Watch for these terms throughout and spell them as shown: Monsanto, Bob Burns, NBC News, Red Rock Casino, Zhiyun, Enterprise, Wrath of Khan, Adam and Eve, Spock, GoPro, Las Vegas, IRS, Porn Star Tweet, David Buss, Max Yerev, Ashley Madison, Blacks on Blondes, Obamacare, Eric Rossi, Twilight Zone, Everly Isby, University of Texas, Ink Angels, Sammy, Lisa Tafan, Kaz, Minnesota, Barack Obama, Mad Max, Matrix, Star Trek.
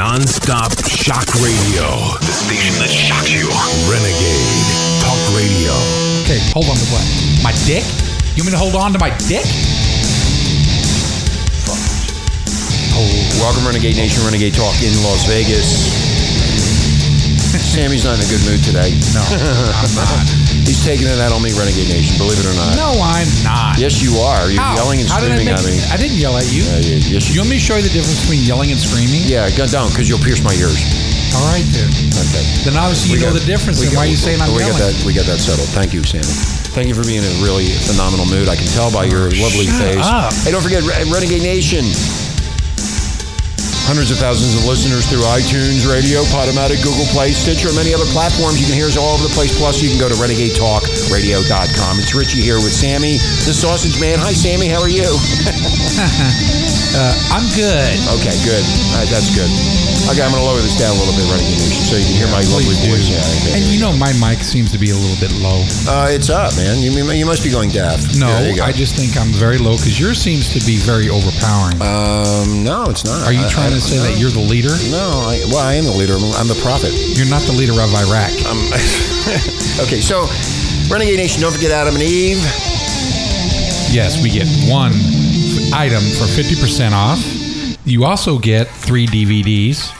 Non-stop shock radio. The station that shocks you. Renegade Talk Radio. Okay, hold on to what? My dick? You want me to hold on to my dick? Fuck. Oh, welcome, Renegade Nation, Renegade Talk in Las Vegas. Sammy's not in a good mood today. No, I'm not. He's taking it out on me, Renegade Nation, believe it or not. No, I'm not. Yes, you are. You're yelling and screaming at me. I didn't yell at you. Yes, you want me to show you the difference between yelling and screaming? Yeah, go down, because you'll pierce my ears. All right, dude. Okay. Then obviously you know the difference, and why are you saying I'm yelling? We got that settled. Thank you, Sammy. Thank you for being in a really phenomenal mood. I can tell by your lovely face. Hey, don't forget, Renegade Nation. Hundreds of thousands of listeners through iTunes, Radio, Podomatic, Google Play, Stitcher, and many other platforms. You can hear us all over the place. Plus, you can go to renegadetalkradio.com. It's Richie here with Sammy, the Sausage Man. Hi, Sammy. How are you? I'm good. Okay, good. All right, that's good. Okay, I'm going to lower this down a little bit, Renegade Nation, so you can hear my lovely voice. Yeah, and you know my mic seems to be a little bit low. It's up, man. You must be going deaf. No, yeah, I just think I'm very low because yours seems to be very overpowering. No, it's not. Are you trying to say that you're the leader? No, I am the leader. I'm the prophet. You're not the leader of Iraq. Okay, so Renegade Nation, don't forget Adam and Eve. Yes, we get one item for 50% off. You also get 3 DVDs.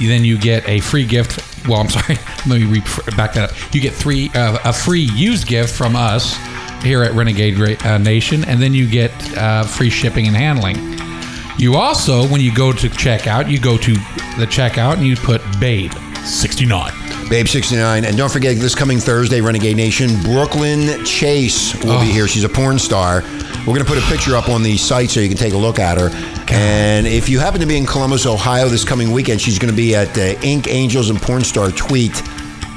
Then you get a free gift. Well, I'm sorry. Let me back that up. You get a free used gift from us here at Renegade Nation, and then you get free shipping and handling. You also, when you go to checkout, you go to the checkout and you put Babe 69. Babe 69. And don't forget, this coming Thursday, Renegade Nation, Brooklyn Chase will be here. She's a porn star. We're going to put a picture up on the site so you can take a look at her. And if you happen to be in Columbus, Ohio this coming weekend, she's going to be at Ink Angels and Porn Star Tweet.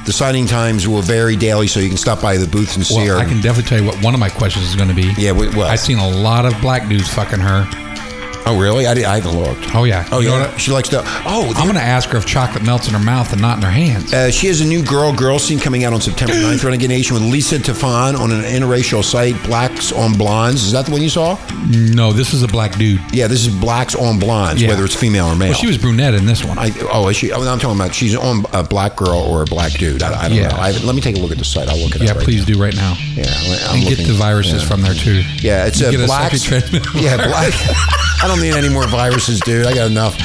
The signing times will vary daily, so you can stop by the booths and see her. I can definitely tell you what one of my questions is going to be. Yeah, what? I've seen a lot of black dudes fucking her. Oh, really? I haven't looked. Oh, yeah. Oh, you know what? She likes to... I'm going to ask her if chocolate melts in her mouth and not in her hands. She has a new girl scene coming out on September 9th, Renegade Nation, with Lisa Tafan on an interracial site, Blacks on Blondes. Is that the one you saw? No, this is a black dude. Yeah, this is Blacks on Blondes, whether it's female or male. Well, she was brunette in this one. Is she? I'm talking about she's on a black girl or a black dude. I don't know. Let me take a look at the site. I'll look it up right now. Do right now. Yeah, I'm looking. Get the viruses from there, too. Yeah, it's a black... black... I don't need any more viruses, dude. I got enough.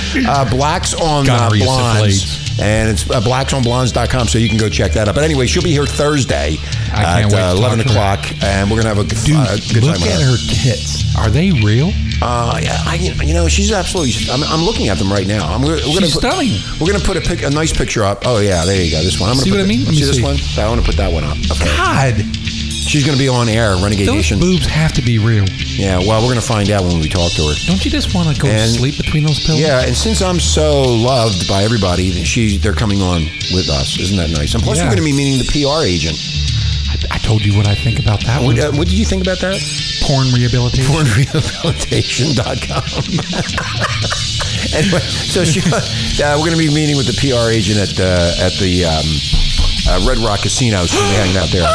Blacks on Blondes. And it's blacksonblondes.com, so you can go check that out. But anyway, she'll be here Thursday at 11 o'clock, and we're going to have a good time. Look at her tits. Are they real? Yeah, you know, she's absolutely... I'm looking at them right now. She's stunning. We're going to put a nice picture up. Oh, yeah, there you go. This one. See what I mean? See this one? I want to put that one up. Okay. God! She's going to be on air, Renegade Nation. Those boobs have to be real. Yeah, well, we're going to find out when we talk to her. Don't you just want to go to sleep between those pillows? Yeah, and since I'm so loved by everybody, they're coming on with us. Isn't that nice? And plus, we're going to be meeting the PR agent. I told you what I think about that one. What did you think about that? Porn rehabilitation. Pornrehabilitation.com. Anyway, so we're going to be meeting with the PR agent at the Red Rock Casino. She's going to be hanging out there.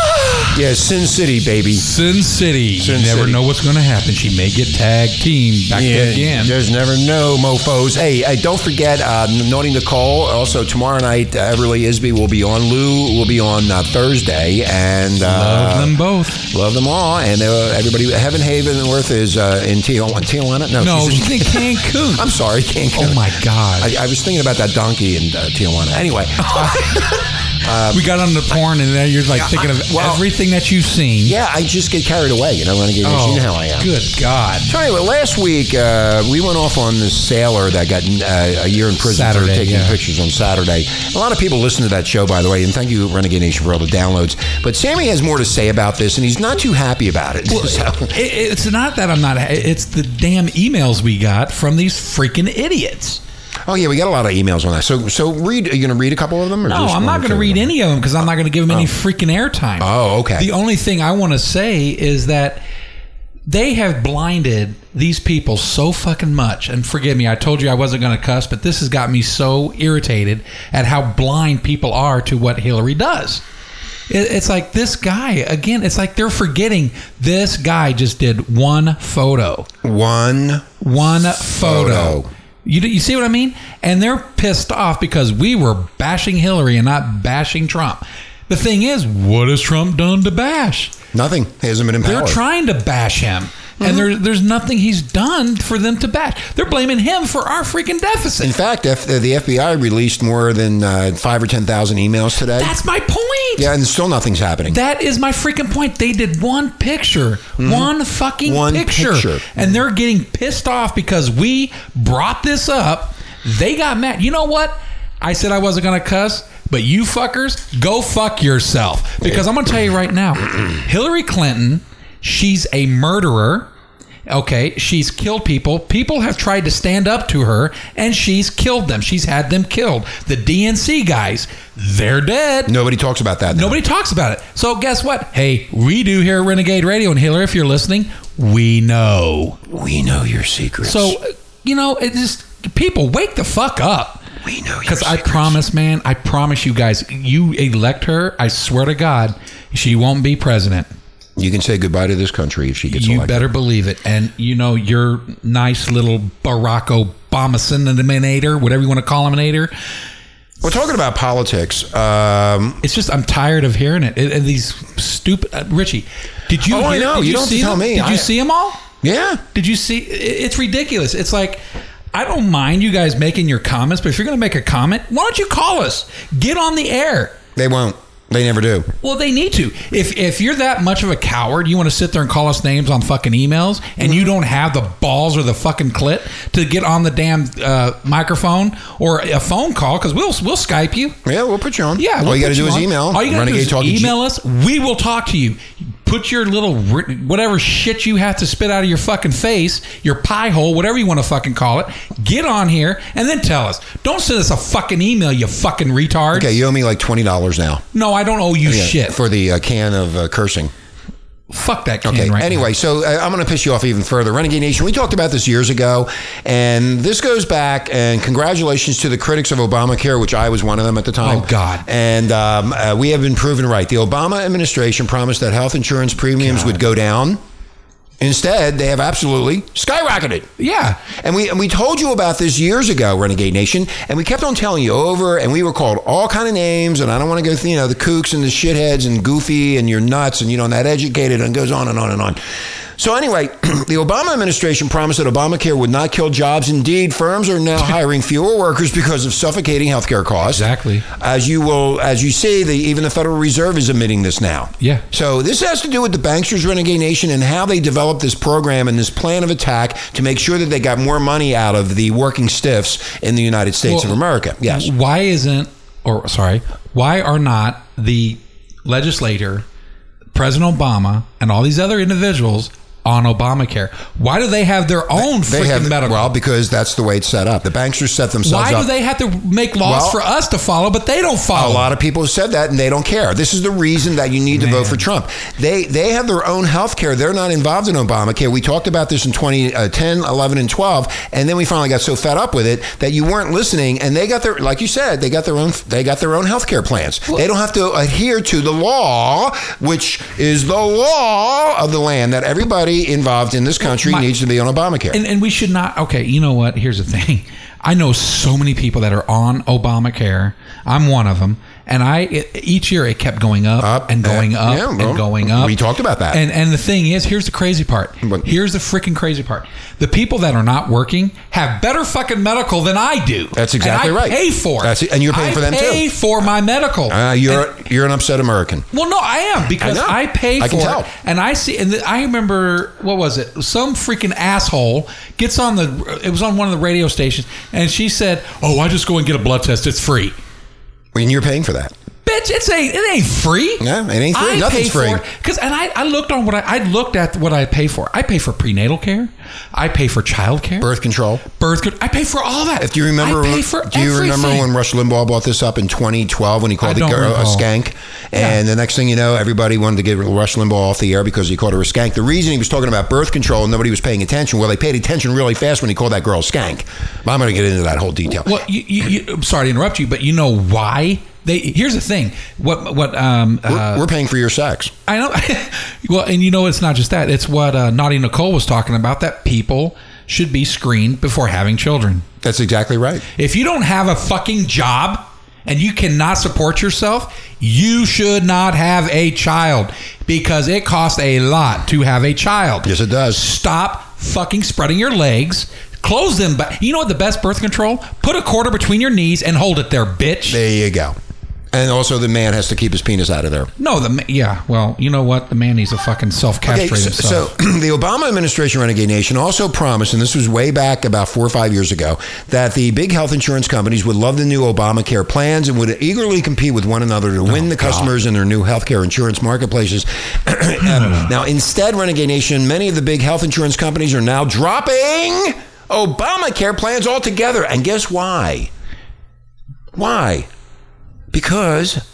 Yeah, Sin City, baby. Sin City. You never know what's going to happen. She may get tag team back again. There's never no mofos. Hey, don't forget Naughty Nicole. Also, tomorrow night, Everly Isby will be on. Lou will be on Thursday. And love them both. Love them all. And everybody, Heaven Havenworth is in Tijuana. No, she's in Cancun. I'm sorry, Cancun. Oh, my God. I was thinking about that donkey in Tijuana. Anyway. We got on the porn, and then you're like thinking of everything that you've seen. Yeah, I just get carried away. You know, you know how I am. Good God! Tell you what, last week we went off on this sailor that got a year in prison for taking pictures on Saturday. A lot of people listen to that show, by the way, and thank you, Renegade Nation, for all the downloads. But Sammy has more to say about this, and he's not too happy about it. Well, so. It's not that I'm not. It's the damn emails we got from these freaking idiots. Oh, yeah, we got a lot of emails on that. So read. Are you going to read a couple of them? Or no, I'm not going to read any of them because I'm not going to give them any freaking airtime. Oh, okay. The only thing I want to say is that they have blinded these people so fucking much. And forgive me, I told you I wasn't going to cuss, but this has got me so irritated at how blind people are to what Hillary does. It's like this guy, again, it's like they're forgetting this guy just did one photo. One photo. You see what I mean? And they're pissed off because we were bashing Hillary and not bashing Trump. The thing is, what has Trump done to bash? Nothing. He hasn't been in power. They're trying to bash him. And there's nothing he's done for them to bash. They're blaming him for our freaking deficit. In fact, the FBI released more than 5 or 10,000 emails today. That's my point. Yeah, and still nothing's happening. That is my freaking point. They did one picture. Mm-hmm. One picture. And they're getting pissed off because we brought this up. They got mad. You know what? I said I wasn't going to cuss, but you fuckers, go fuck yourself. Because I'm going to tell you right now, Hillary Clinton, she's a murderer. Okay, she's killed people. People have tried to stand up to her, and she's killed them. She's had them killed. The DNC guys, they're dead. Nobody talks about that. Nobody talks about it. So guess what? Hey, we do here at Renegade Radio. And Hillary, if you're listening, we know. We know your secrets. So, you know, it just, people, wake the fuck up. We know your secrets. Because I promise, man, I promise you guys, you elect her, I swear to God, she won't be president. You can say goodbye to this country if she gets elected. You better believe it. And, you know, your nice little Barack Obama senator, whatever you want to call him. We're talking about politics. It's just, I'm tired of hearing it. And these stupid... Richie, did you... Oh, I know. You don't have to tell me. Did you see them all? Yeah. Did you see... It's ridiculous. It's like... I don't mind you guys making your comments, but if you're going to make a comment, why don't you call us? Get on the air. They won't. They never do. Well, they need to. If you're that much of a coward, you want to sit there and call us names on fucking emails, and you don't have the balls or the fucking clit to get on the damn microphone or a phone call, because we'll Skype you. Yeah, we'll put you on. Yeah, all you got to do is email. All you got to do is email us. We will talk to you. Put your little whatever shit you have to spit out of your fucking face, your pie hole, whatever you want to fucking call it. Get on here and then tell us. Don't send us a fucking email, you fucking retard. Okay, you owe me like $20 now. No, I don't owe you shit. For the can of cursing. Fuck that can right now. Anyway, so I'm going to piss you off even further. Renegade Nation, we talked about this years ago, and this goes back, and congratulations to the critics of Obamacare, which I was one of them at the time. Oh, God. And we have been proven right. The Obama administration promised that health insurance premiums would go down. Instead, they have absolutely skyrocketed. Yeah. And we told you about this years ago, Renegade Nation, and we kept on telling you over, and we were called all kind of names, and I don't want to go through, you know, the kooks and the shitheads and goofy and you're nuts and, you know, not educated, and goes on and on and on. So anyway, the Obama administration promised that Obamacare would not kill jobs. Indeed, firms are now hiring fewer workers because of suffocating healthcare costs. Exactly. As you see, even the Federal Reserve is admitting this now. Yeah. So this has to do with the banksters, Renegade Nation, and how they developed this program and this plan of attack to make sure that they got more money out of the working stiffs in the United States of America. Yes. Why are not the legislator, President Obama, and all these other individuals on Obamacare? Why do they have their own freaking medical? Well, because that's the way it's set up. The banksters set themselves up. Why do they have to make laws for us to follow, but they don't follow? A lot of people have said that, and they don't care. This is the reason that you need to vote for Trump. They have their own health care. They're not involved in Obamacare. We talked about this in 2010, 11, and 12, and then we finally got so fed up with it that you weren't listening, and they got their, like you said, they got their own health care plans. Well, they don't have to adhere to the law, which is the law of the land, that everybody involved in this country needs to be on Obamacare. And we should not. Okay, you know what? Here's the thing. I know so many people that are on Obamacare. I'm one of them. And each year it kept going up and going up. We talked about that. And the thing is, here's the crazy part. Here's the freaking crazy part. The people that are not working have better fucking medical than I do. That's exactly right. I pay for it. And you're paying for them too. I pay for my medical. You're an upset American. Well, no, I am, because I pay for it. I can tell. And I see. And I remember, what was it? Some freaking asshole gets on it was on one of the radio stations, and she said, "Oh, I just go and get a blood test. It's free." And you're paying for that. Bitch, it ain't free. No, it ain't free. Nothing's free. I looked at what I pay for. I pay for prenatal care. I pay for child care. Birth control. I pay for all that. If you remember, do you remember when Rush Limbaugh bought this up in 2012 when he called the girl a skank? And the next thing you know, everybody wanted to get Rush Limbaugh off the air because he called her a skank. The reason he was talking about birth control and nobody was paying attention. Well, they paid attention really fast when he called that girl a skank. Well, I'm going to get into that whole detail. Well, I'm sorry to interrupt you, but you know why? Here's the thing. We're paying for your sex. I know. Well, and you know, it's not just that. It's what Naughty Nicole was talking about, that people should be screened before having children. That's exactly right. If you don't have a fucking job and you cannot support yourself, you should not have a child, because it costs a lot to have a child. Yes, it does. Stop fucking spreading your legs. Close them. But you know what the best birth control? Put a quarter between your knees and hold it there, bitch. There you go. And also, the man has to keep his penis out of there. No, yeah. Well, you know what? The man needs to fucking self-castrate himself. So the Obama administration, Renegade Nation, also promised, and this was way back about 4 or 5 years ago, that the big health insurance companies would love the new Obamacare plans and would eagerly compete with one another to win the customers in their new healthcare insurance marketplaces. Now, instead, Renegade Nation, many of the big health insurance companies are now dropping Obamacare plans altogether. And guess why? Why? Because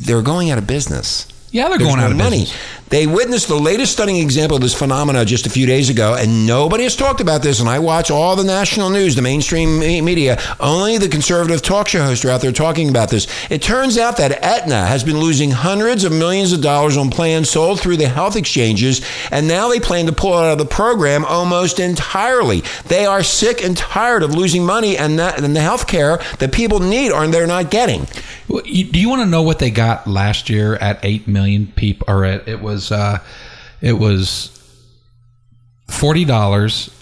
they're going out of business. Yeah, they're going out of money. They witnessed the latest stunning example of this phenomena just a few days ago, and nobody has talked about this. And I watch all the national news, the mainstream media. Only the conservative talk show hosts are out there talking about this. It turns out that Aetna has been losing hundreds of millions of dollars on plans sold through the health exchanges, and now they plan to pull out of the program almost entirely. They are sick and tired of losing money, and the health care that people need are they're not getting. Do you want to know what they got last year at 8 million? People, or it was $40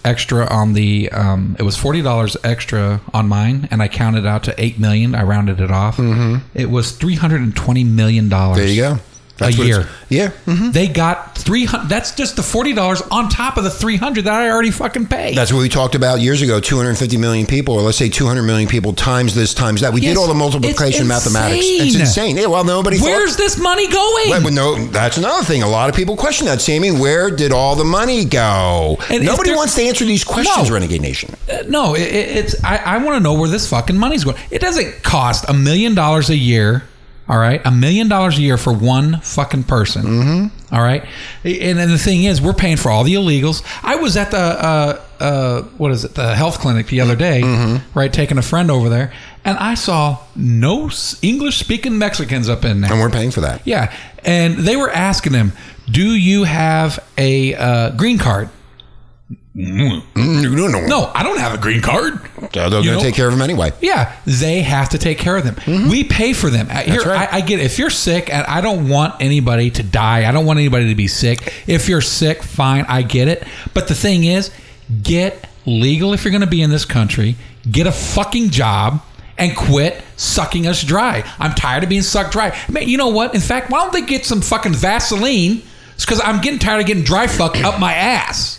extra on the it was $40 extra on mine, and I counted out to 8 million. I rounded it off. Mm-hmm. It was $320 million. There you go. That's a year. Yeah. Mm-hmm. They got 300. That's just the $40 on top of the 300 that I already fucking paid. That's what we talked about years ago. 250 million people, or let's say 200 million people times this times that. We did all the multiplication mathematics. It's insane. Yeah, well, nobody. Where's this money going? Right, well, no, that's another thing. A lot of people question that, Sammy. Where did all the money go? And nobody wants to answer these questions, Renegade Nation. No, it's. I want to know where this fucking money's going. It doesn't cost $1 million a year. All right, $1 million a year for one fucking person. Mm-hmm. All right, and the thing is, we're paying for all the illegals. I was at the the health clinic the other day, mm-hmm. right? Taking a friend over there, and I saw no English speaking Mexicans up in there, and we're paying for that. Yeah, and they were asking him, "Do you have a green card?" No, I don't have a green card. They're going to take care of them anyway. Yeah, they have to take care of them. Mm-hmm. We pay for them. That's right. I get it. If you're sick, and I don't want anybody to die. I don't want anybody to be sick. If you're sick, fine, I get it. But the thing is, get legal if you're going to be in this country. Get a fucking job and quit sucking us dry. I'm tired of being sucked dry. Man, you know what? In fact, why don't they get some fucking Vaseline? It's because I'm getting tired of getting dry fuck up my ass.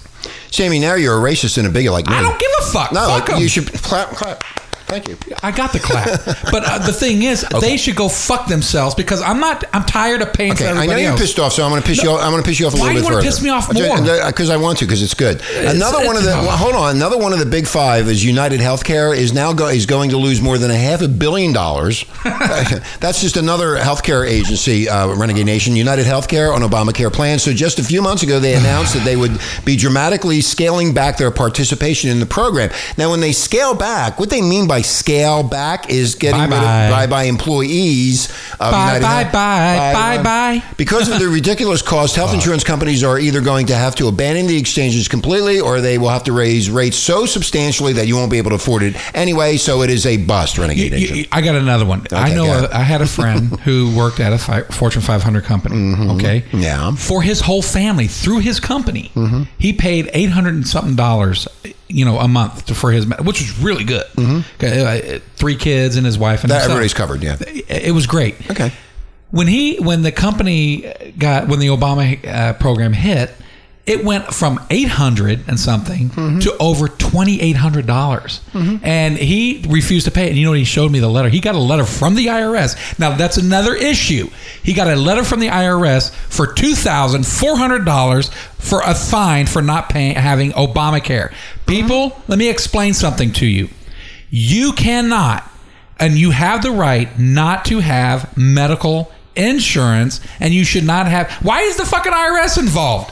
Sammy, now you're a racist and a bigot like me. I don't give a fuck. No, fuck them. You should clap. Thank you. I got the clap. But the thing is, they should go fuck themselves, because I'm tired of paying for everybody else. I know you're pissed off, so I'm going to piss you off. I'm going to piss you off a little bit further. Why do you want to piss me off more? Because I want to. Because it's good. Another one of the big five is United Healthcare is now is going to lose more than $500 million. That's just another healthcare agency, Renegade Nation. United Healthcare on Obamacare plans. So just a few months ago, they announced that they would be dramatically scaling back their participation in the program. Now, when they scale back, what they mean by scale back is getting rid of employees. Because of the ridiculous cost, health insurance companies are either going to have to abandon the exchanges completely, or they will have to raise rates so substantially that you won't be able to afford it anyway. So it is a bust, Renegade Nation. I got another one. Okay, I know. I had a friend who worked at a Fortune 500 company. Mm-hmm. Okay, yeah. For his whole family through his company, mm-hmm. he paid $800 and something. A month for his, which was really good. Mm-hmm. 3 kids and his wife and that everybody's covered. Yeah, it was great. Okay, when the company when the Obama program hit, it went from $800 and something mm-hmm. to over $2,800, mm-hmm. and he refused to pay it. And you know what? He showed me the letter. He got a letter from the IRS. Now that's another issue. He got a letter from the IRS for $2,400 for a fine for not having Obamacare. People, mm-hmm. let me explain something to you. You cannot, and you have the right not to have medical insurance, and you should not have. Why is the fucking IRS involved?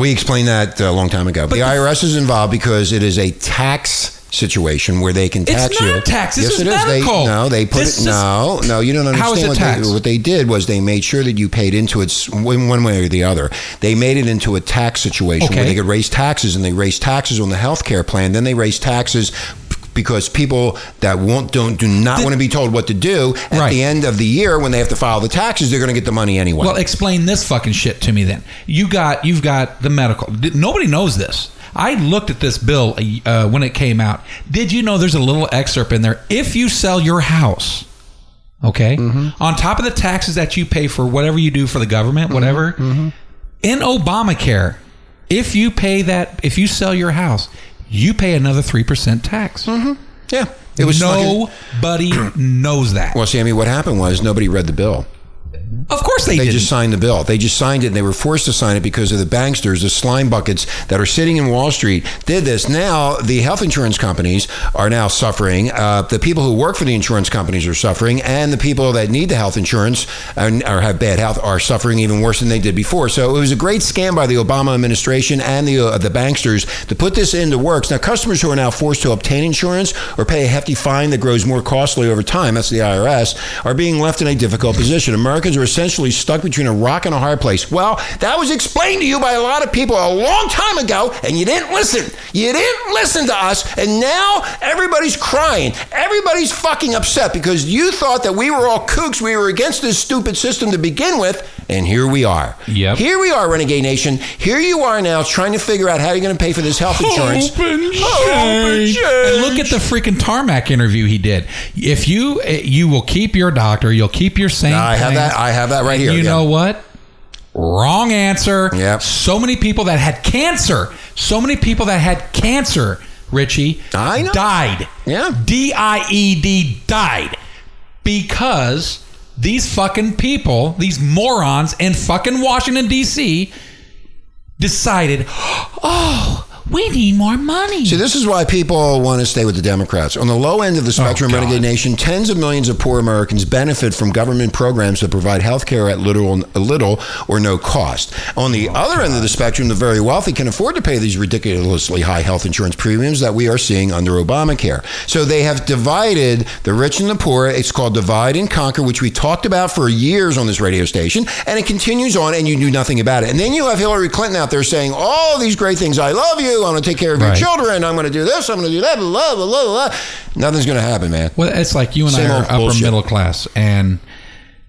We explained that a long time ago. But the IRS is involved because it is a tax situation where they can tax you. It's not tax. This is medical. No, they put it. No, no, you don't understand what they did was they made sure that you paid into it one way or the other. They made it into a tax situation where they could raise taxes, and they raised taxes on the health care plan. Then they raised taxes because people that do not want to be told what to do at the end of the year when they have to file the taxes, they're going to get the money anyway. Well, explain this fucking shit to me then. You've got the medical. Nobody knows this. I looked at this bill when it came out. Did you know there's a little excerpt in there? If you sell your house, on top of the taxes that you pay for whatever you do for the government, whatever, in Obamacare, if you sell your house, you pay another 3% tax. Mm-hmm. Yeah. It was nobody knows that. Well, Sammy, what happened was nobody read the bill. Of course they did. They just signed the bill. They just signed it, and they were forced to sign it because of the banksters, the slime buckets that are sitting in Wall Street did this. Now, the health insurance companies are now suffering. The people who work for the insurance companies are suffering, and the people that need the health insurance or have bad health are suffering even worse than they did before. So it was a great scam by the Obama administration and the banksters to put this into works. Now, customers who are now forced to obtain insurance or pay a hefty fine that grows more costly over time, that's the IRS, are being left in a difficult position. Americans are essentially stuck between a rock and a hard place. Well, that was explained to you by a lot of people a long time ago, and you didn't listen. You didn't listen to us, and now everybody's crying. Everybody's fucking upset because you thought that we were all kooks. We were against this stupid system to begin with, and here we are. Yep. Here we are, Renegade Nation. Here you are now trying to figure out how you're going to pay for this health insurance. And look at the freaking Tarmac interview he did. If you will keep your doctor, you'll keep your same I have that right here. You know what? Wrong answer. Yep. So many people that had cancer, Richie, I know. Died. Yeah. D-I-E-D, died. Because these fucking people, these morons in fucking Washington, D.C. decided, we need more money. See, this is why people want to stay with the Democrats. On the low end of the spectrum, Renegade Nation, tens of millions of poor Americans benefit from government programs that provide health care at little or no cost. On the other end of the spectrum, the very wealthy can afford to pay these ridiculously high health insurance premiums that we are seeing under Obamacare. So they have divided the rich and the poor. It's called divide and conquer, which we talked about for years on this radio station, and it continues on, and you do nothing about it. And then you have Hillary Clinton out there saying all these great things. I love you. I'm going to take care of your children. I'm going to do this. I'm going to do that. Blah, blah, blah, blah. Nothing's going to happen, man. Well, it's like you and I are upper middle class, and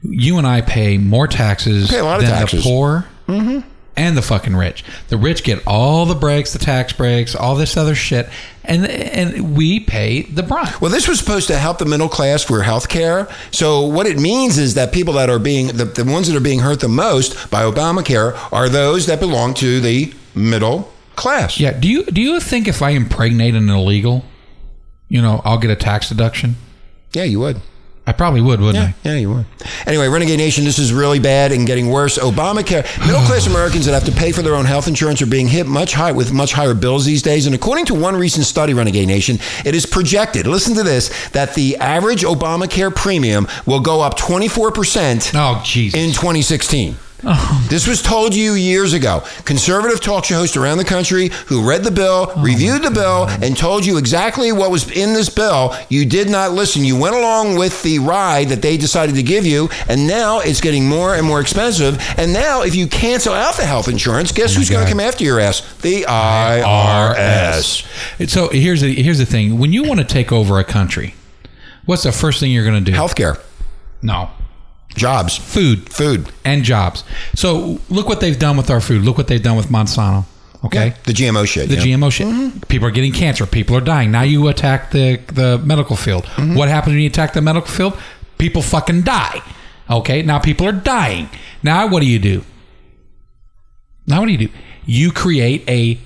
you and I pay more taxes than the poor and the fucking rich. The rich get all the breaks, the tax breaks, all this other shit, and we pay the brunt. Well, this was supposed to help the middle class for health care. So what it means is that people that are being, the ones that are being hurt the most by Obamacare are those that belong to the middle class. Yeah. Do you think if I impregnate an illegal, I'll get a tax deduction? Yeah, you would. I probably would, wouldn't I? Yeah, you would. Anyway, Renegade Nation, this is really bad and getting worse. Obamacare, middle-class Americans that have to pay for their own health insurance are being hit with much higher bills these days. And according to one recent study, Renegade Nation, it is projected, listen to this, that the average Obamacare premium will go up 24% in 2016. Oh. This was told you years ago. Conservative talk show hosts around the country who read the bill, reviewed the bill, and told you exactly what was in this bill. You did not listen. You went along with the ride that they decided to give you, and now it's getting more and more expensive. And now, if you cancel out the health insurance, guess who's going to come after your ass? The IRS. So here's the thing. When you want to take over a country, what's the first thing you're going to do? Healthcare. No. Jobs. Food. And jobs. So look what they've done with our food. Look what they've done with Monsanto. Okay? Yeah, the GMO shit. People are getting cancer. People are dying. Now you attack the medical field. Mm-hmm. What happens when you attack the medical field? People fucking die. Okay? Now people are dying. Now what do you do? You create a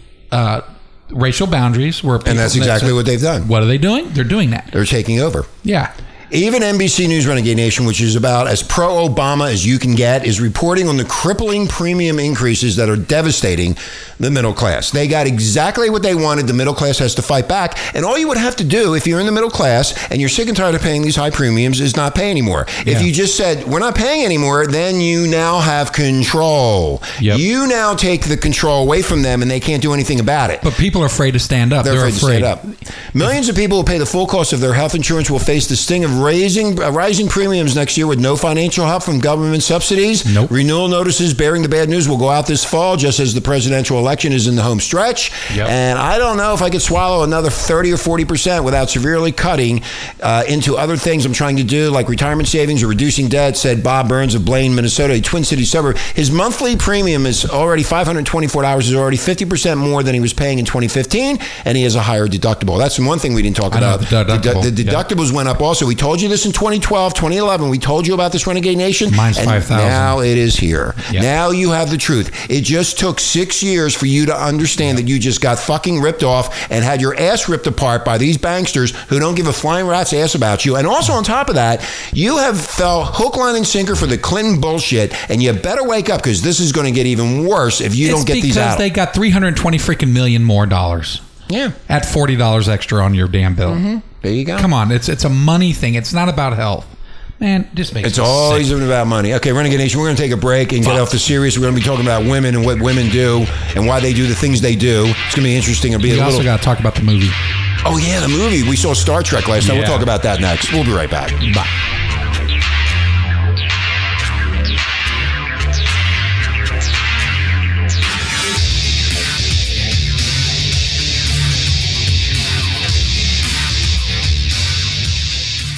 racial boundaries where people... And that's exactly what they've done. What are they doing? They're doing that. They're taking over. Yeah. Even NBC News Renegade Nation, which is about as pro-Obama as you can get, is reporting on the crippling premium increases that are devastating the middle class. They got exactly what they wanted. The middle class has to fight back. And all you would have to do if you're in the middle class and you're sick and tired of paying these high premiums is not pay anymore. Yeah. If you just said, we're not paying anymore, then you now have control. Yep. You now take the control away from them and they can't do anything about it. But people are afraid to stand up. They're afraid to stand up. Millions of people who pay the full cost of their health insurance will face the sting of rising premiums next year with no financial help from government subsidies. Nope. Renewal notices bearing the bad news will go out this fall, just as the presidential election is in the home stretch. Yep. And I don't know if I could swallow another 30 or 40% without severely cutting into other things I'm trying to do, like retirement savings or reducing debt, said Bob Burns of Blaine, Minnesota, a Twin City suburb. His monthly premium is already $524, is already 50% more than he was paying in 2015, and he has a higher deductible. That's one thing we didn't talk about. The deductibles went up also. We told you this in 2012, 2011. We told you about this, Renegade Nation. Mine's $5,000. Now it is here. Yep. Now you have the truth. It just took 6 years for you to understand that you just got fucking ripped off and had your ass ripped apart by these banksters who don't give a flying rat's ass about you. And also on top of that, you have fell hook, line, and sinker for the Clinton bullshit. And you better wake up, because this is going to get even worse if you don't get these out. It's because they got $320 freaking million more dollars. Yeah. At $40 extra on your damn bill. Mm-hmm. There you go. Come on, it's a money thing. It's not about health. Man, just makes it's always sick. About money. Okay, Renegade Nation, we're going to take a break and get off the serious. We're going to be talking about women and what women do and why they do the things they do. It's going to be interesting. We also got to talk about the movie. Oh, yeah, the movie. We saw Star Trek last night. We'll talk about that next. We'll be right back. Bye.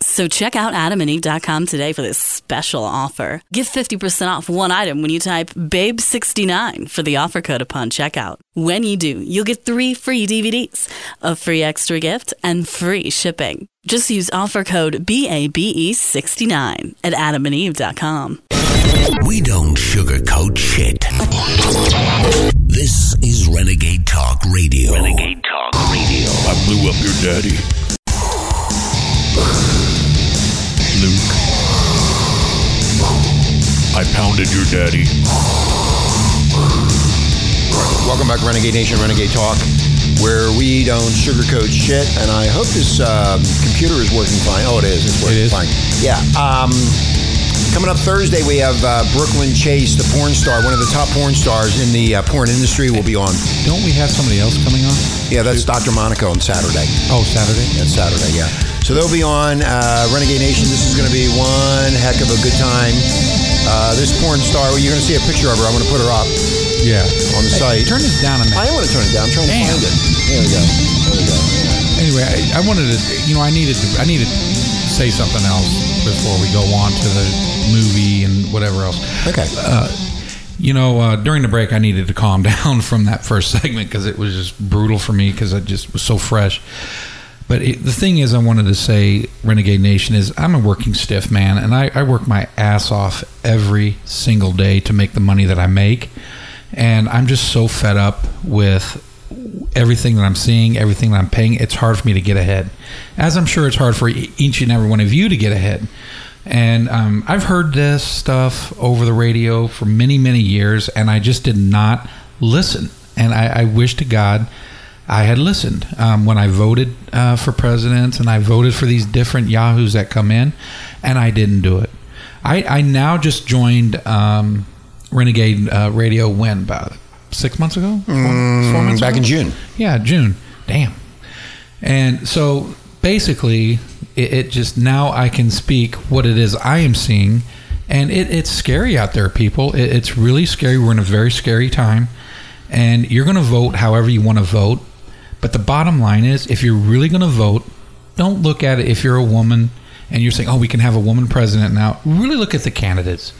So check out adamandeve.com today for this special offer. Get 50% off one item when you type BABE69 for the offer code upon checkout. When you do, you'll get 3 free DVDs, a free extra gift, and free shipping. Just use offer code BABE69 at adamandeve.com. We don't sugarcoat shit. This is Renegade Talk Radio. Renegade Talk Radio. I blew up your daddy. Luke, I pounded your daddy. Welcome back, Renegade Nation, Renegade Talk, where we don't sugarcoat shit. And I hope this computer is working fine. Oh, it is. It's working fine. Yeah. Coming up Thursday, we have Brooklyn Chase, the porn star, one of the top porn stars in the porn industry, will be on. Don't we have somebody else coming on? Yeah, that's Dr. Monica on Saturday. Oh, Saturday? That's Saturday, yeah. So they'll be on Renegade Nation. This is going to be one heck of a good time. This porn star, you're going to see a picture of her. I'm going to put her up. Yeah. On the site. Turn this down a minute. I want to turn it down. I'm trying to find it. There we go. There we go. Anyway, I wanted to, you know, I needed to say something else before we go on to the movie and whatever else. Okay. During the break, I needed to calm down from that first segment because it was just brutal for me because I just was so fresh. But the thing is, I wanted to say, Renegade Nation, is I'm a working stiff man, and I work my ass off every single day to make the money that I make. And I'm just so fed up with everything that I'm seeing, everything that I'm paying. It's hard for me to get ahead. As I'm sure it's hard for each and every one of you to get ahead. And I've heard this stuff over the radio for many, many years, and I just did not listen. And I wish to God I had listened. When I voted for presidents, and I voted for these different yahoos that come in, and I didn't do it. I now just joined Renegade Radio when? About 6 months ago? 4 months back ago? In June. Yeah, June. Damn. And so basically, it just now I can speak what it is I am seeing And it's scary out there, people. It's really scary. We're in a very scary time. And you're going to vote however you want to vote. But the bottom line is, if you're really going to vote, don't look at it if you're a woman and you're saying, oh, we can have a woman president now. Really look at the candidates.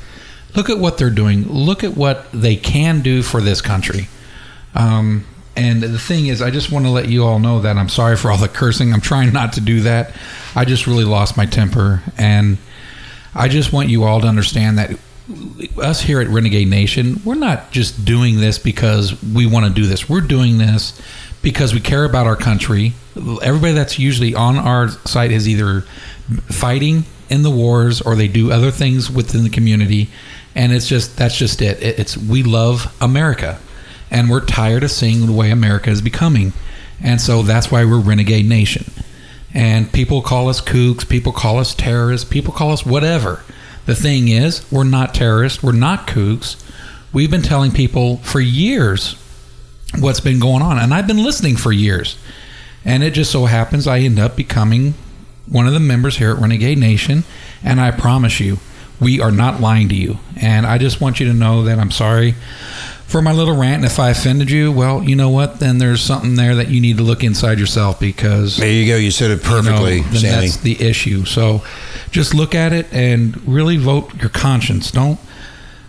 Look at what they're doing. Look at what they can do for this country. And the thing is, I just want to let you all know that I'm sorry for all the cursing. I'm trying not to do that. I just really lost my temper. And I just want you all to understand that us here at Renegade Nation, we're not just doing this because we want to do this. We're doing this because we care about our country. Everybody that's usually on our site is either fighting in the wars or they do other things within the community. And it's just, that's just it. It's, we love America. And we're tired of seeing the way America is becoming. And so that's why we're Renegade Nation. And people call us kooks. People call us terrorists. People call us whatever. The thing is, we're not terrorists. We're not kooks. We've been telling people for years what's been going on. And I've been listening for years. And it just so happens I end up becoming one of the members here at Renegade Nation. And I promise you, we are not lying to you. And I just want you to know that I'm sorry for my little rant, and if I offended you, well, you know what? Then there's something there that you need to look inside yourself, because there you go. You said it perfectly, you know, then Sammy. That's the issue. So just look at it and really vote your conscience. Don't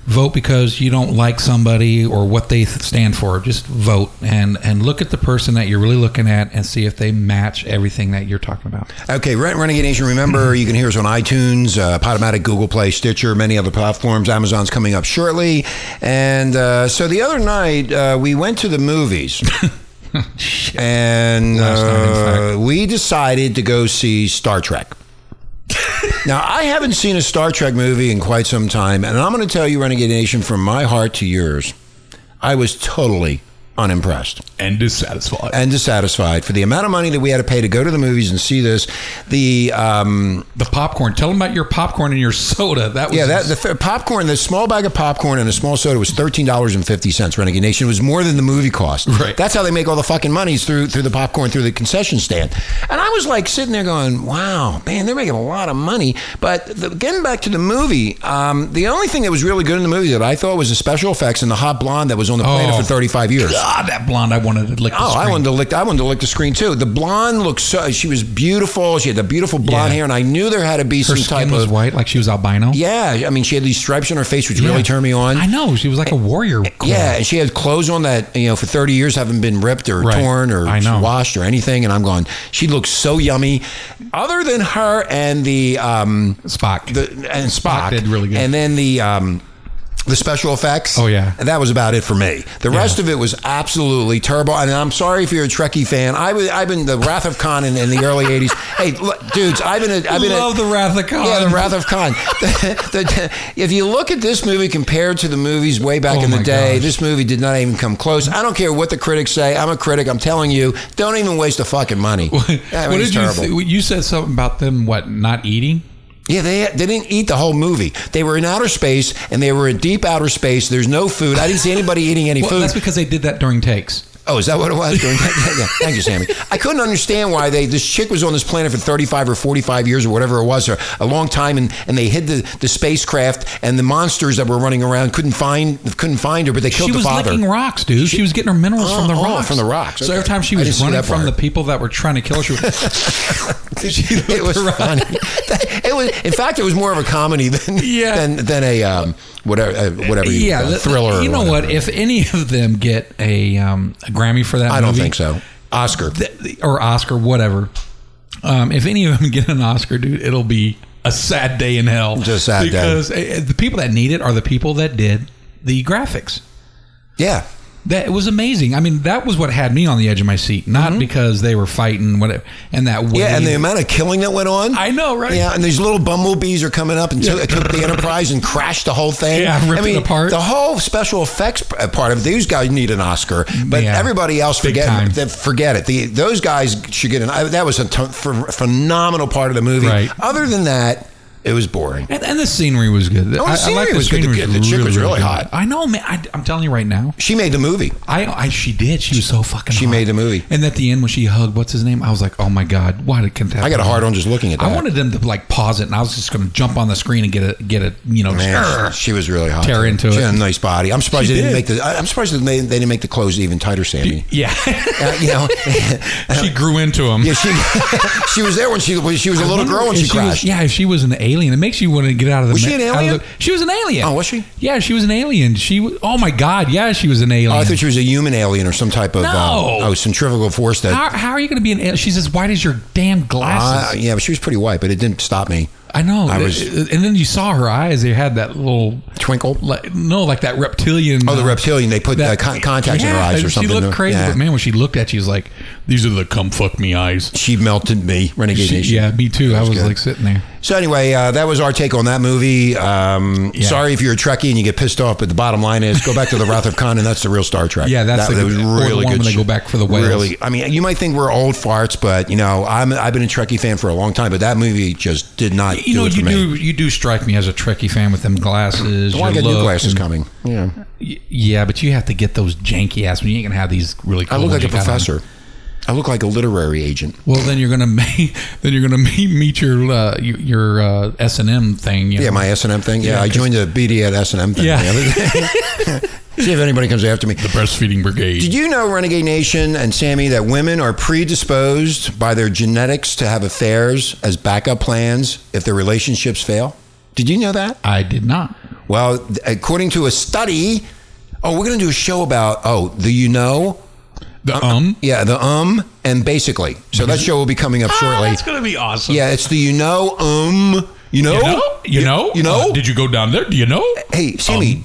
vote because you don't like somebody or what they stand for. Just vote and look at the person that you're really looking at and see if they match everything that you're talking about. Okay, Renegade Nation, remember, you can hear us on iTunes, Podomatic, Google Play, Stitcher, many other platforms. Amazon's coming up shortly. And so the other night, we went to the movies. And we decided to go see Star Trek. Now, I haven't seen a Star Trek movie in quite some time, and I'm going to tell you, Renegade Nation, from my heart to yours, I was totally unimpressed. And dissatisfied. And dissatisfied for the amount of money that we had to pay to go to the movies and see this. The popcorn. Tell them about your popcorn and your soda. That was the popcorn, the small bag of popcorn and a small soda was $13.50, Renegade Nation. It was more than the movie cost. Right. That's how they make all the fucking money, is through the popcorn, through the concession stand. And I was like sitting there going, wow, man, they're making a lot of money. But getting back to the movie, the only thing that was really good in the movie that I thought was the special effects and the hot blonde that was on the planet for 35 years. God. God, that blonde, I wanted to lick the screen. I wanted to lick the screen, too. The blonde looked she was beautiful. She had the beautiful blonde hair, and I knew there had to be some type of... Her skin was white, like she was albino. Yeah, I mean, she had these stripes on her face, which really turned me on. I know, she was like a warrior. Yeah, and she had clothes on that, you know, for 30 years haven't been ripped or torn or washed or anything, and I'm going, she looks so yummy. Other than her and the... Spock. And Spock did really good. And then the special effects. Oh, yeah. And that was about it for me. The rest of it was absolutely terrible. And I'm sorry if you're a Trekkie fan. I've been the Wrath of Khan in the early 80s. Hey, dudes, I love the Wrath of Khan. Yeah, the Wrath of Khan. If you look at this movie compared to the movies way back in the day, this movie did not even come close. I don't care what the critics say. I'm a critic. I'm telling you, don't even waste the fucking money. What did you say? You said something about them, not eating? Yeah, they didn't eat the whole movie. They were in outer space, and they were in deep outer space. There's no food. I didn't see anybody eating any food. That's because they did that during takes. Oh, is that what it was? Yeah, thank you, Sammy. I couldn't understand why this chick was on this planet for 35 or 45 years or whatever it was, or a long time, and they hid the spacecraft, and the monsters that were running around couldn't find her, but they killed the father. She was licking rocks, dude. She was getting her minerals from the rocks. From the rocks. Okay. So every time she was running from the people that were trying to kill her, she was... It was funny. In fact, it was more of a comedy than a... thriller. You know what? If any of them get a Grammy for that, I don't think so. Oscar, whatever. If any of them get an Oscar, dude, it'll be a sad day in hell. Just sad day because the people that need it are the people that did the graphics. Yeah, that was amazing. I mean, that was what had me on the edge of my seat. Not because they were fighting, whatever, and that wave. Yeah, and the amount of killing that went on. I know, right? Yeah, and these little bumblebees are coming up and took the Enterprise and crashed the whole thing. Yeah, ripped it apart. The whole special effects part of these guys need an Oscar, but everybody else forget it. Those guys should get an. That was a phenomenal part of the movie. Right. Other than that. It was boring. And the scenery was good. Oh, the scenery was good. The chick was really hot. I know, man. I'm telling you right now. She made the movie. She did. She was so fucking hot. She made the movie. And at the end, when she hugged, what's his name? I was like, oh my God. Why did Contempt? I got a hard on just looking at that. I wanted them to like pause it, and I was just going to jump on the screen and get it. You know, man, she was really hot. Tear into it. She had a nice body. I'm surprised they didn't make the clothes even tighter, Sammy. Yeah. She grew into them. Yeah, she was there when she was a little girl when she crashed. Yeah, if she was an alien, it makes you want to get out of the... Was she an alien? She was an alien. Oh, was she? Yeah, she was an alien. Oh my God, yeah, she was an alien. Oh, I thought she was a human alien or some type of... No. Centrifugal force that... How are you going to be an alien? She's as white as your damn glasses. Yeah, but she was pretty white, but it didn't stop me. I know. And then you saw her eyes. They had that little... Twinkle? Like that reptilian... Oh, the reptilian. They put contacts in her eyes or something. She looked crazy, but man, when she looked at you, she was like, these are the come fuck me eyes. She melted me. Renegade Nation. Yeah, me too. I was good. Like sitting there. So anyway, that was our take on that movie. Sorry if you're a Trekkie and you get pissed off, but the bottom line is go back to the Wrath of Khan, and that's the real Star Trek. Yeah, that was really good. They go back for the whales. Really, I mean, you might think we're old farts, but you know, I've been a Trekkie fan for a long time, but that movie just did not... You do strike me as a Trekkie fan with them glasses. Well, I got new glasses coming. Yeah. Yeah, but you have to get those janky ass. You ain't gonna have these really cool... I look like a professor. I look like a literary agent. Well, then you're gonna meet your S&M thing. You know? Yeah, my S&M thing. Yeah, I joined the BD at S&M thing. Yeah. See if anybody comes after me. The breastfeeding brigade. Did you know, Renegade Nation and Sammy, that women are predisposed by their genetics to have affairs as backup plans if their relationships fail? Did you know that? I did not. Well, according to a study... Oh, we're gonna do a show about and basically. So that show will be coming up shortly. That's going to be awesome. Yeah, it's the did you go down there? Do you know? Hey, Sammy,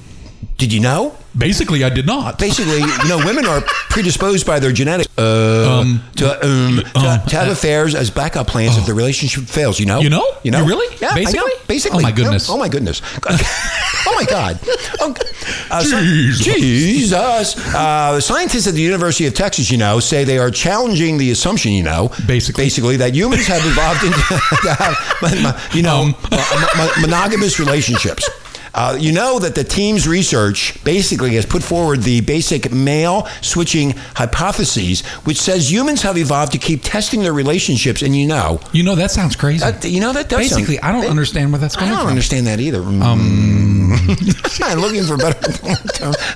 did you know? Basically, I did not. Basically, women are predisposed by their genetics to have affairs as backup plans if the relationship fails. You really? Yeah, basically. Basically. Oh my goodness. Oh my goodness. Oh my God. Jesus. Scientists at the University of Texas, say they are challenging the assumption, basically that humans have evolved into monogamous relationships. That the team's research basically has put forward the basic male switching hypothesis, which says humans have evolved to keep testing their relationships. And that sounds crazy. That does basically. I don't understand where that's going. I don't understand that either. I'm looking for better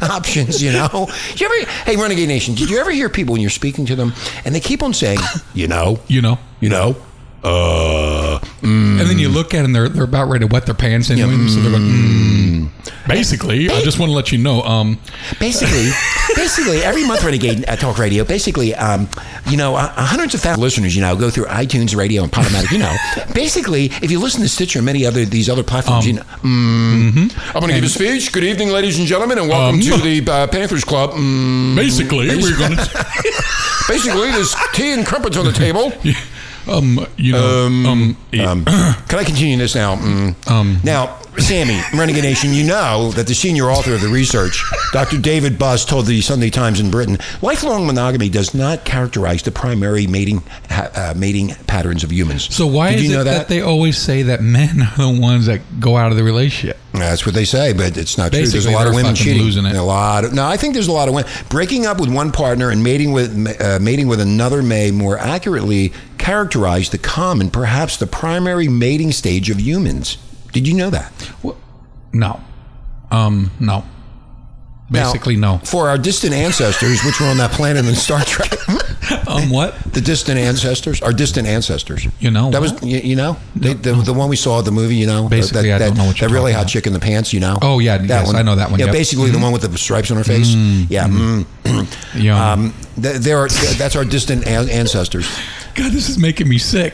options. Hey, Renegade Nation, did you ever hear people when you're speaking to them and they keep on saying, and then you look at them, they're about ready to wet their pants anyway, so they're like, Basically, I just want to let you know. Basically, every month, Renegade Talk Radio. Basically, hundreds of thousands of listeners, go through iTunes Radio and Podomatic. Basically, if you listen to Stitcher and many other platforms, I'm going to give a speech. Good evening, ladies and gentlemen, and welcome to the Panthers Club. Basically, we're going to. Basically, there's tea and crumpets on the table. Yeah. Can I continue this now? Now, Sammy, Renegade Nation, that the senior author of the research, Dr. David Buss, told the Sunday Times in Britain, lifelong monogamy does not characterize the primary mating patterns of humans. So why is it that they always say that men are the ones that go out of the relationship? That's what they say, but it's not true. There's a lot of women cheating. Losing it. I think there's a lot of women breaking up with one partner and mating with another may more accurately characterize the common, perhaps the primary mating stage of humans. Did you know that? Well, no. No. Basically, no. For our distant ancestors, which were on that planet in Star Trek. What? The distant ancestors. Our distant ancestors. The one we saw at the movie, Basically, I don't know what you're talking about. That really hot chick in the pants, Oh, yeah. Yes, I know that one. Yeah, basically the one with the stripes on her face. Yeah. Yeah. That's our distant ancestors. God, this is making me sick.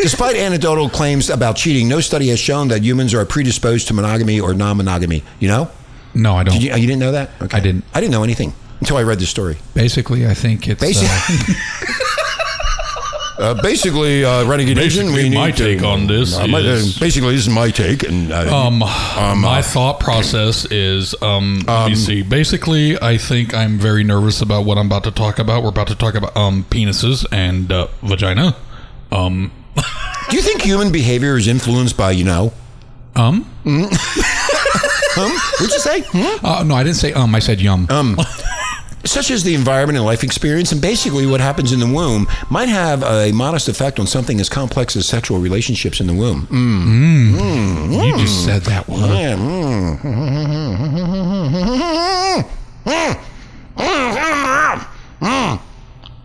Despite anecdotal claims about cheating, no study has shown that humans are predisposed to monogamy or non-monogamy. No, I don't. You didn't know that? Okay. I didn't know anything until I read this story. Basically, I think it's... Renegade Nation, this is my take. And my thought process is, let me see. Basically, I think I'm very nervous about what I'm about to talk about. We're about to talk about penises and vagina. Do you think human behavior is influenced by, you know? What'd you say? No, I didn't say I said yum. Such as the environment and life experience, and basically what happens in the womb might have a modest effect on something as complex as sexual relationships in the womb. You just said that word.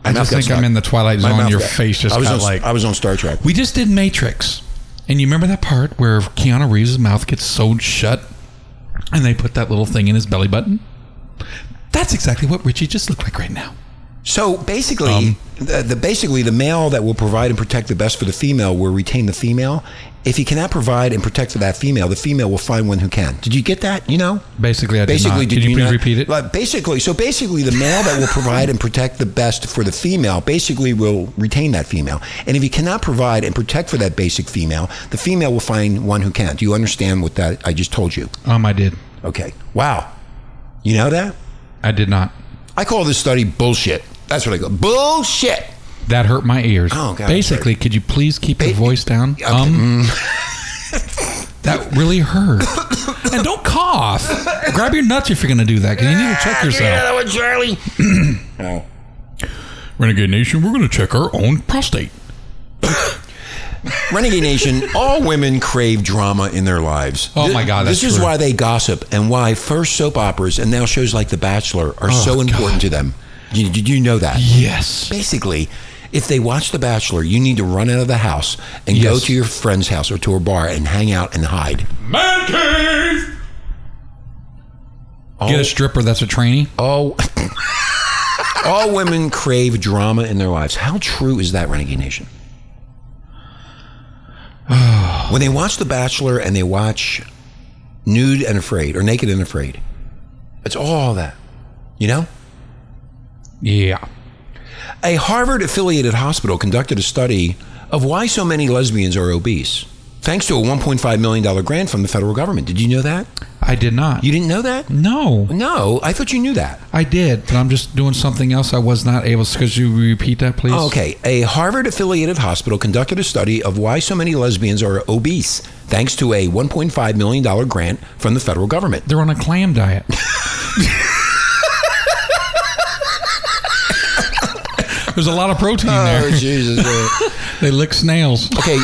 I just think I'm in the Twilight Zone. Your face just got like... I was on Star Trek. We just did Matrix. And you remember that part where Keanu Reeves' mouth gets sewed shut and they put that little thing in his belly button? That's exactly what Richie just looked like right now. So basically, the male that will provide and protect the best for the female will retain the female. If he cannot provide and protect for that female, the female will find one who can. Did you get that? You know? Basically, I did not. Can you please repeat it? Basically, the male that will provide and protect the best for the female basically will retain that female. And if he cannot provide and protect for that basic female, the female will find one who can. Do you understand what that I just told you? I did. Okay. Wow. You know that? I did not. I call this study bullshit. That's what I go. Bullshit. That hurt my ears. Oh, God, basically, could you please keep your voice down? Okay. That really hurt. And don't cough. Grab your nuts if you're going to do that, because you need to check yourself. Yeah, that one, Charlie. Renegade Nation, we're going to check our own prostate. Renegade Nation, all women crave drama in their lives. Oh my God, that's true. This is why they gossip and why first soap operas and now shows like The Bachelor are so important to them. Did you know that? Yes. Basically, if they watch The Bachelor, you need to run out of the house and go to your friend's house or to a bar and hang out and hide. Man cave! Get a stripper that's a trainee. All women crave drama in their lives. How true is that, Renegade Nation? When they watch The Bachelor and they watch Nude and Afraid or Naked and Afraid, it's all that, you know? Yeah. A Harvard-affiliated hospital conducted a study of why so many lesbians are obese, thanks to a $1.5 million grant from the federal government. Did you know that? I did not. You didn't know that? No. No, I thought you knew that. I did, but I'm just doing something else. I was not able to. Could you repeat that, please? Okay. A Harvard-affiliated hospital conducted a study of why so many lesbians are obese, thanks to a $1.5 million grant from the federal government. They're on a clam diet. There's a lot of protein there. Oh, Jesus. They lick snails. Okay.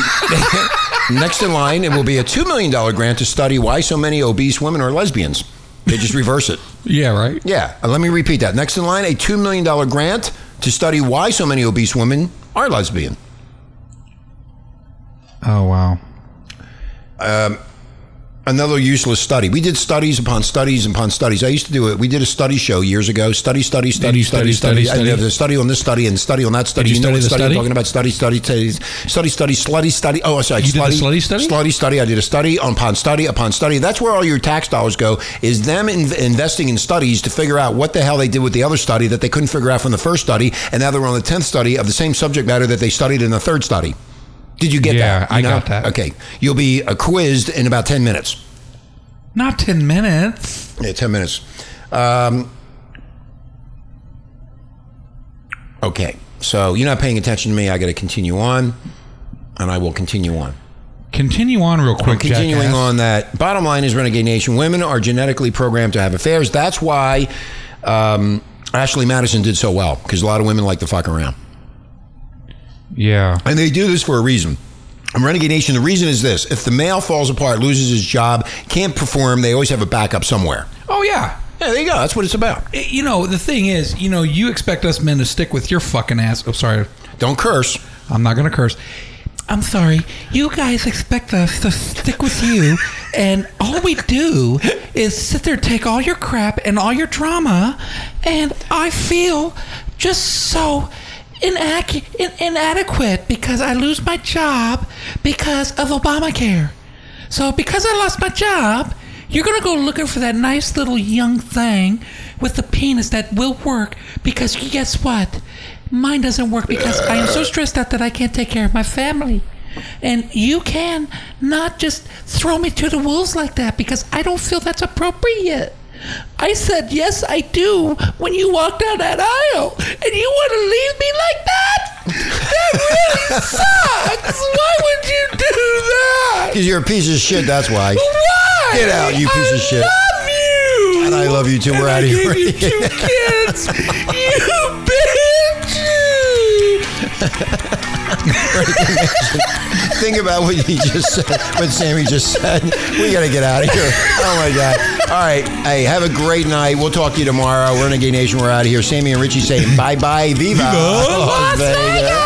Next in line, it will be a $2 million grant to study why so many obese women are lesbians. They just reverse it. Yeah, right? Yeah. Let me repeat that. Next in line, a $2 million grant to study why so many obese women are lesbian. Oh, wow. Another useless study. We did studies upon studies upon studies. I used to do it. We did a study show years ago. Study. And there's a study on this study and study on that study. Did you know the study I'm talking about? Study. Oh, sorry. You did a slutty study? Slutty study. I did a study upon study upon study. That's where all your tax dollars go, is them investing in studies to figure out what the hell they did with the other study that they couldn't figure out from the first study, and now they're on the 10th study of the same subject matter that they studied in the third study. Did you get that? Yeah, I got that. Okay. You'll be quizzed in about 10 minutes. Not 10 minutes. Yeah, 10 minutes. Okay. So you're not paying attention to me. I got to continue on, and I will continue on. Continue on real quick, on that. Bottom line is, Renegade Nation, women are genetically programmed to have affairs. That's why Ashley Madison did so well, because a lot of women like to fuck around. Yeah. And they do this for a reason. Renegade Nation, the reason is this. If the male falls apart, loses his job, can't perform, they always have a backup somewhere. Oh, yeah. Yeah, there you go. That's what it's about. You know, the thing is, you know, you expect us men to stick with your fucking ass. Oh, sorry. Don't curse. I'm not going to curse. I'm sorry. You guys expect us to stick with you, and all we do is sit there, take all your crap and all your drama, and I feel just so... inadequate because I lose my job because of Obamacare. So because I lost my job, you're going to go looking for that nice little young thing with the penis that will work, because guess what? Mine doesn't work because I am so stressed out that I can't take care of my family. And you can not just throw me to the wolves like that, because I don't feel that's appropriate. I said, yes, I do, when you walked down that aisle, and you want to leave me like that? That really sucks. Why would you do that? Because you're a piece of shit, that's why. Why? Get out, you piece of shit. I love you. And I love you too. We're out of here. I gave you two kids. You bitch. Think about what he just said, what Sammy just said. We got to get out of here. Oh my God. All right. Hey, have a great night. We'll talk to you tomorrow. Renegade Nation, we're out of here. Sammy and Richie saying bye bye. Viva Las Vegas.